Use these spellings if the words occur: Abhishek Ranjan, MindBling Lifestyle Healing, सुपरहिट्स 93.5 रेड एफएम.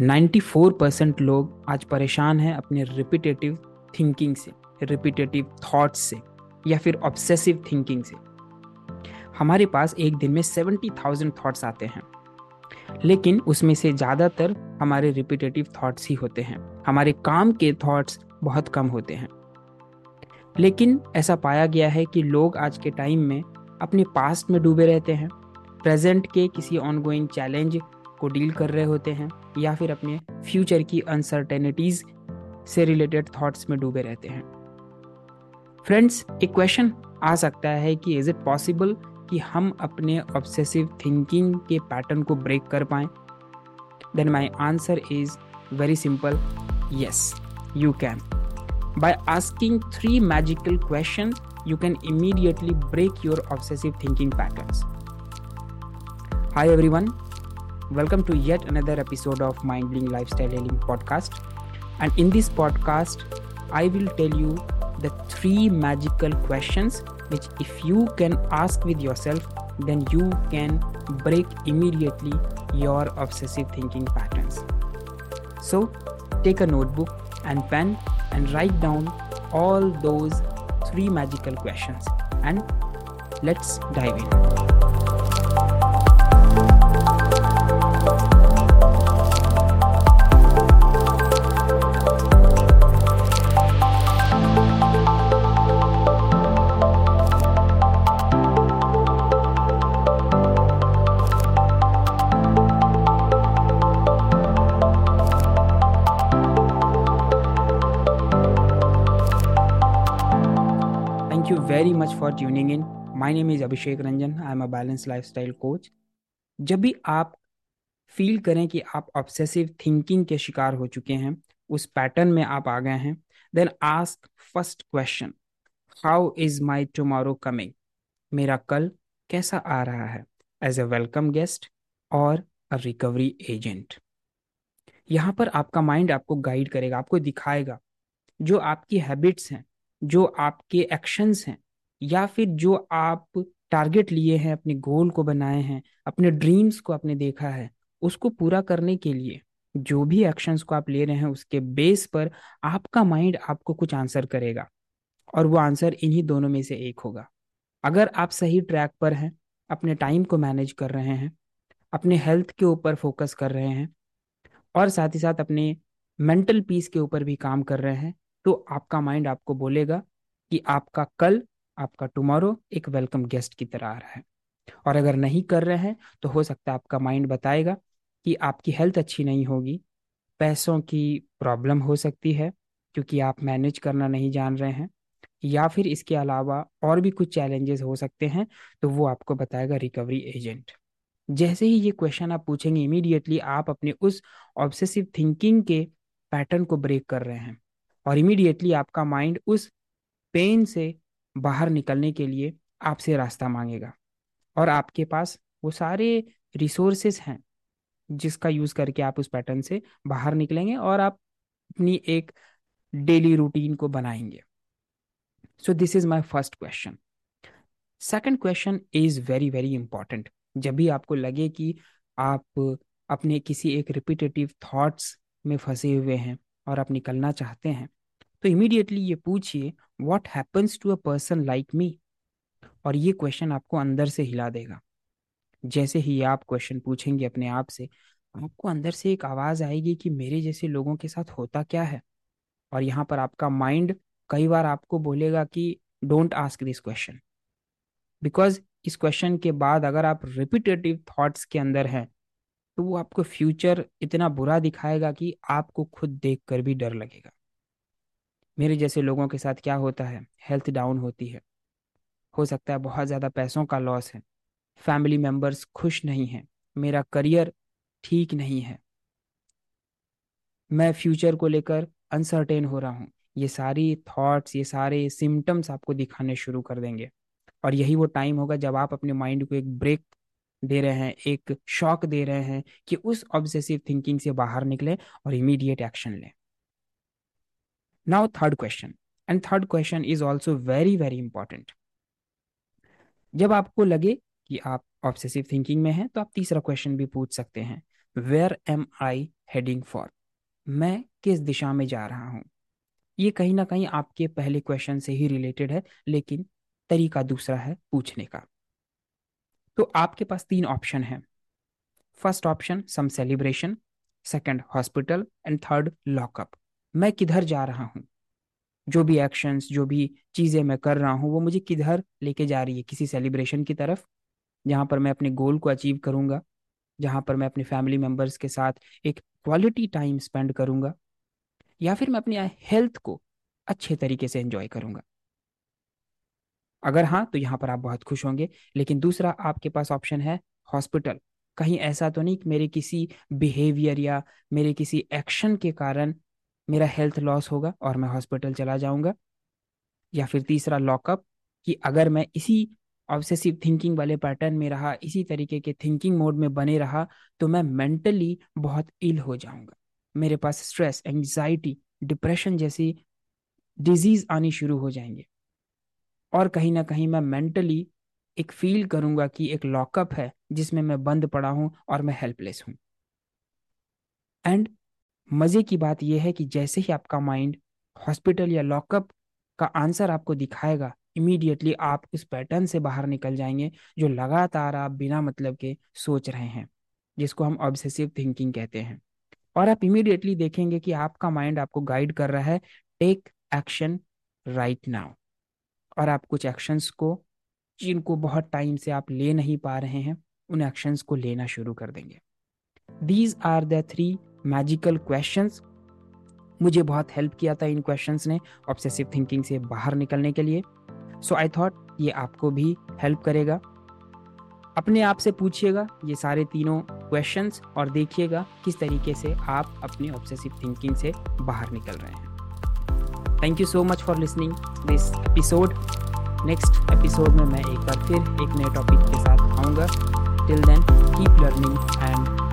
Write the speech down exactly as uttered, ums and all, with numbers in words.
चौरानवे परसेंट लोग आज परेशान हैं अपने रिपीटेटिव थिंकिंग से, रिपीटेटिव थॉट्स से या फिर ऑब्सेसिव थिंकिंग से। हमारे पास एक दिन में सत्तर हज़ार थॉट्स आते हैं, लेकिन उसमें से ज़्यादातर हमारे रिपीटेटिव थॉट्स ही होते हैं। हमारे काम के थॉट्स बहुत कम होते हैं। लेकिन ऐसा पाया गया है कि लोग आज के टाइम में अपने पास्ट में डूबे रहते हैं, प्रेजेंट के किसी ऑनगोइंग चैलेंज को डील कर रहे होते हैं या फिर अपने फ्यूचर की अनसर्टेनिटीज़ से रिलेटेड थॉट्स में डूबे रहते हैं। फ्रेंड्स, एक क्वेश्चन आ सकता है कि इज़ इट पॉसिबल कि हम अपने ऑब्सेसिव थिंकिंग के पैटर्न को ब्रेक कर पाएं? Then my answer is very simple, yes you can. By asking three magical question you can immediately break your obsessive thinking patterns. Hi everyone, welcome to yet another episode of MindBling Lifestyle Healing podcast. And in this podcast, I will tell you the three magical questions which if you can ask with yourself, then you can break immediately your obsessive thinking patterns. So take a notebook and pen and write down all those three magical questions and let's dive in. Thank you very much for tuning in. My name is Abhishek Ranjan. I am a balanced lifestyle coach. जब भी आप feel करें कि आप obsessive thinking के शिकार हो चुके हैं, उस पैटर्न में आप आ गए हैं, then ask first question, how is my tomorrow coming? मेरा कल कैसा आ रहा है? As a welcome guest or a recovery agent. यहाँ पर आपका माइंड आपको गाइड करेगा, आपको दिखाएगा जो आपकी हैबिट्स हैं, जो आपके एक्शंस हैं या फिर जो आप टारगेट लिए हैं, अपने गोल को बनाए हैं, अपने ड्रीम्स को आपने देखा है, उसको पूरा करने के लिए जो भी एक्शंस को आप ले रहे हैं उसके बेस पर आपका माइंड आपको कुछ आंसर करेगा और वो आंसर इन्हीं दोनों में से एक होगा। अगर आप सही ट्रैक पर हैं, अपने टाइम को मैनेज कर रहे हैं, अपने हेल्थ के ऊपर फोकस कर रहे हैं और साथ ही साथ अपने मेंटल पीस के ऊपर भी काम कर रहे हैं, तो आपका माइंड आपको बोलेगा कि आपका कल, आपका टुमारो एक वेलकम गेस्ट की तरह आ रहा है। और अगर नहीं कर रहे हैं तो हो सकता है आपका माइंड बताएगा कि आपकी हेल्थ अच्छी नहीं होगी, पैसों की प्रॉब्लम हो सकती है क्योंकि आप मैनेज करना नहीं जान रहे हैं, या फिर इसके अलावा और भी कुछ चैलेंजेस हो सकते हैं, तो वो आपको बताएगा रिकवरी एजेंट। जैसे ही ये क्वेश्चन आप पूछेंगे, इमीडिएटली आप अपने उस ऑब्सेसिव थिंकिंग के पैटर्न को ब्रेक कर रहे हैं और इमीडिएटली आपका माइंड उस पेन से बाहर निकलने के लिए आपसे रास्ता मांगेगा और आपके पास वो सारे रिसोर्सेज हैं जिसका यूज़ करके आप उस पैटर्न से बाहर निकलेंगे और आप अपनी एक डेली रूटीन को बनाएंगे। So this is my first question. Second question is very very important. जब भी आपको लगे कि आप अपने किसी एक रिपीटेटिव थॉट्स में फंसे हुए हैं और आप निकलना चाहते हैं, तो इमीडिएटली ये पूछिए, what happens to a person like me? और ये क्वेश्चन आपको अंदर से हिला देगा। जैसे ही आप क्वेश्चन पूछेंगे अपने आप से, आपको अंदर से एक आवाज़ आएगी कि मेरे जैसे लोगों के साथ होता क्या है। और यहाँ पर आपका माइंड कई बार आपको बोलेगा कि don't ask this question, because इस क्वेश्चन के बाद अगर आप रिपीटेटिव थॉट्स के अंदर हैं तो वो आपको फ्यूचर इतना बुरा दिखाएगा कि आपको खुद देखकर भी डर लगेगा। मेरे जैसे लोगों के साथ क्या होता है? हेल्थ डाउन होती है, हो सकता है बहुत ज़्यादा पैसों का लॉस है, फैमिली मेंबर्स खुश नहीं हैं, मेरा करियर ठीक नहीं है, मैं फ्यूचर को लेकर अनसर्टेन हो रहा हूँ। ये सारी थॉट्स, ये सारे सिम्टम्स आपको दिखाने शुरू कर देंगे और यही वो टाइम होगा जब आप अपने माइंड को एक ब्रेक दे रहे हैं, एक शॉक दे रहे हैं कि उस ऑब्सेसिव थिंकिंग से बाहर निकलें और इमीडिएट एक्शन लें। Now third question, and third question is also very very important. जब आपको लगे कि आप ऑब्सेसिव थिंकिंग में हैं तो आप तीसरा क्वेश्चन भी पूछ सकते हैं, where am I heading for, मैं किस दिशा में जा रहा हूँ। ये कहीं ना कहीं आपके पहले क्वेश्चन से ही रिलेटेड है, लेकिन तरीका दूसरा है पूछने का। तो आपके पास तीन ऑप्शन है। First option some celebration, second hospital and third lockup. मैं किधर जा रहा हूँ, जो भी एक्शंस, जो भी चीज़ें मैं कर रहा हूँ वो मुझे किधर लेके जा रही है। किसी सेलिब्रेशन की तरफ जहाँ पर मैं अपने गोल को अचीव करूँगा, जहाँ पर मैं अपने फैमिली मेम्बर्स के साथ एक क्वालिटी टाइम स्पेंड करूँगा, या फिर मैं अपनी हेल्थ को अच्छे तरीके से एंजॉय करूँगा। अगर हाँ तो यहाँ पर आप बहुत खुश होंगे। लेकिन दूसरा आपके पास ऑप्शन है हॉस्पिटल। कहीं ऐसा तो नहीं कि मेरे किसी बिहेवियर या मेरे किसी एक्शन के कारण मेरा हेल्थ लॉस होगा और मैं हॉस्पिटल चला जाऊंगा। या फिर तीसरा लॉकअप, कि अगर मैं इसी ऑब्सेसिव थिंकिंग वाले पैटर्न में रहा, इसी तरीके के थिंकिंग मोड में बने रहा तो मैं मेंटली बहुत इल हो जाऊंगा, मेरे पास स्ट्रेस, एंग्जाइटी, डिप्रेशन जैसी डिजीज आनी शुरू हो जाएंगे और कहीं ना कहीं मैं मेंटली एक फील करूंगा कि एक लॉकअप है जिसमें मैं बंद पड़ा हूं और मैं हेल्पलेस हूं। एंड मजे की बात यह है कि जैसे ही आपका माइंड हॉस्पिटल या लॉकअप का आंसर आपको दिखाएगा, इमीडिएटली आप उस पैटर्न से बाहर निकल जाएंगे जो लगातार आप बिना मतलब के सोच रहे हैं, जिसको हम ऑब्सेसिव थिंकिंग कहते हैं। और आप इमीडिएटली देखेंगे कि आपका माइंड आपको गाइड कर रहा है, टेक एक्शन राइट नाउ। और आप कुछ एक्शंस को, जिनको बहुत टाइम से आप ले नहीं पा रहे हैं, उन एक्शंस को लेना शुरू कर देंगे। These are the three magical questions. मुझे बहुत हेल्प किया था इन क्वेश्चंस ने ऑब्सेसिव थिंकिंग से बाहर निकलने के लिए। सो आई थॉट ये आपको भी हेल्प करेगा। अपने आप से पूछिएगा ये सारे तीनों क्वेश्चंस और देखिएगा किस तरीके से आप अपनी ऑब्सेसिव थिंकिंग से बाहर निकल रहे हैं। Thank you so much for listening this episode. Next episode में मैं एक बार फिर एक नए टॉपिक के साथ आऊँगा। Till then keep learning and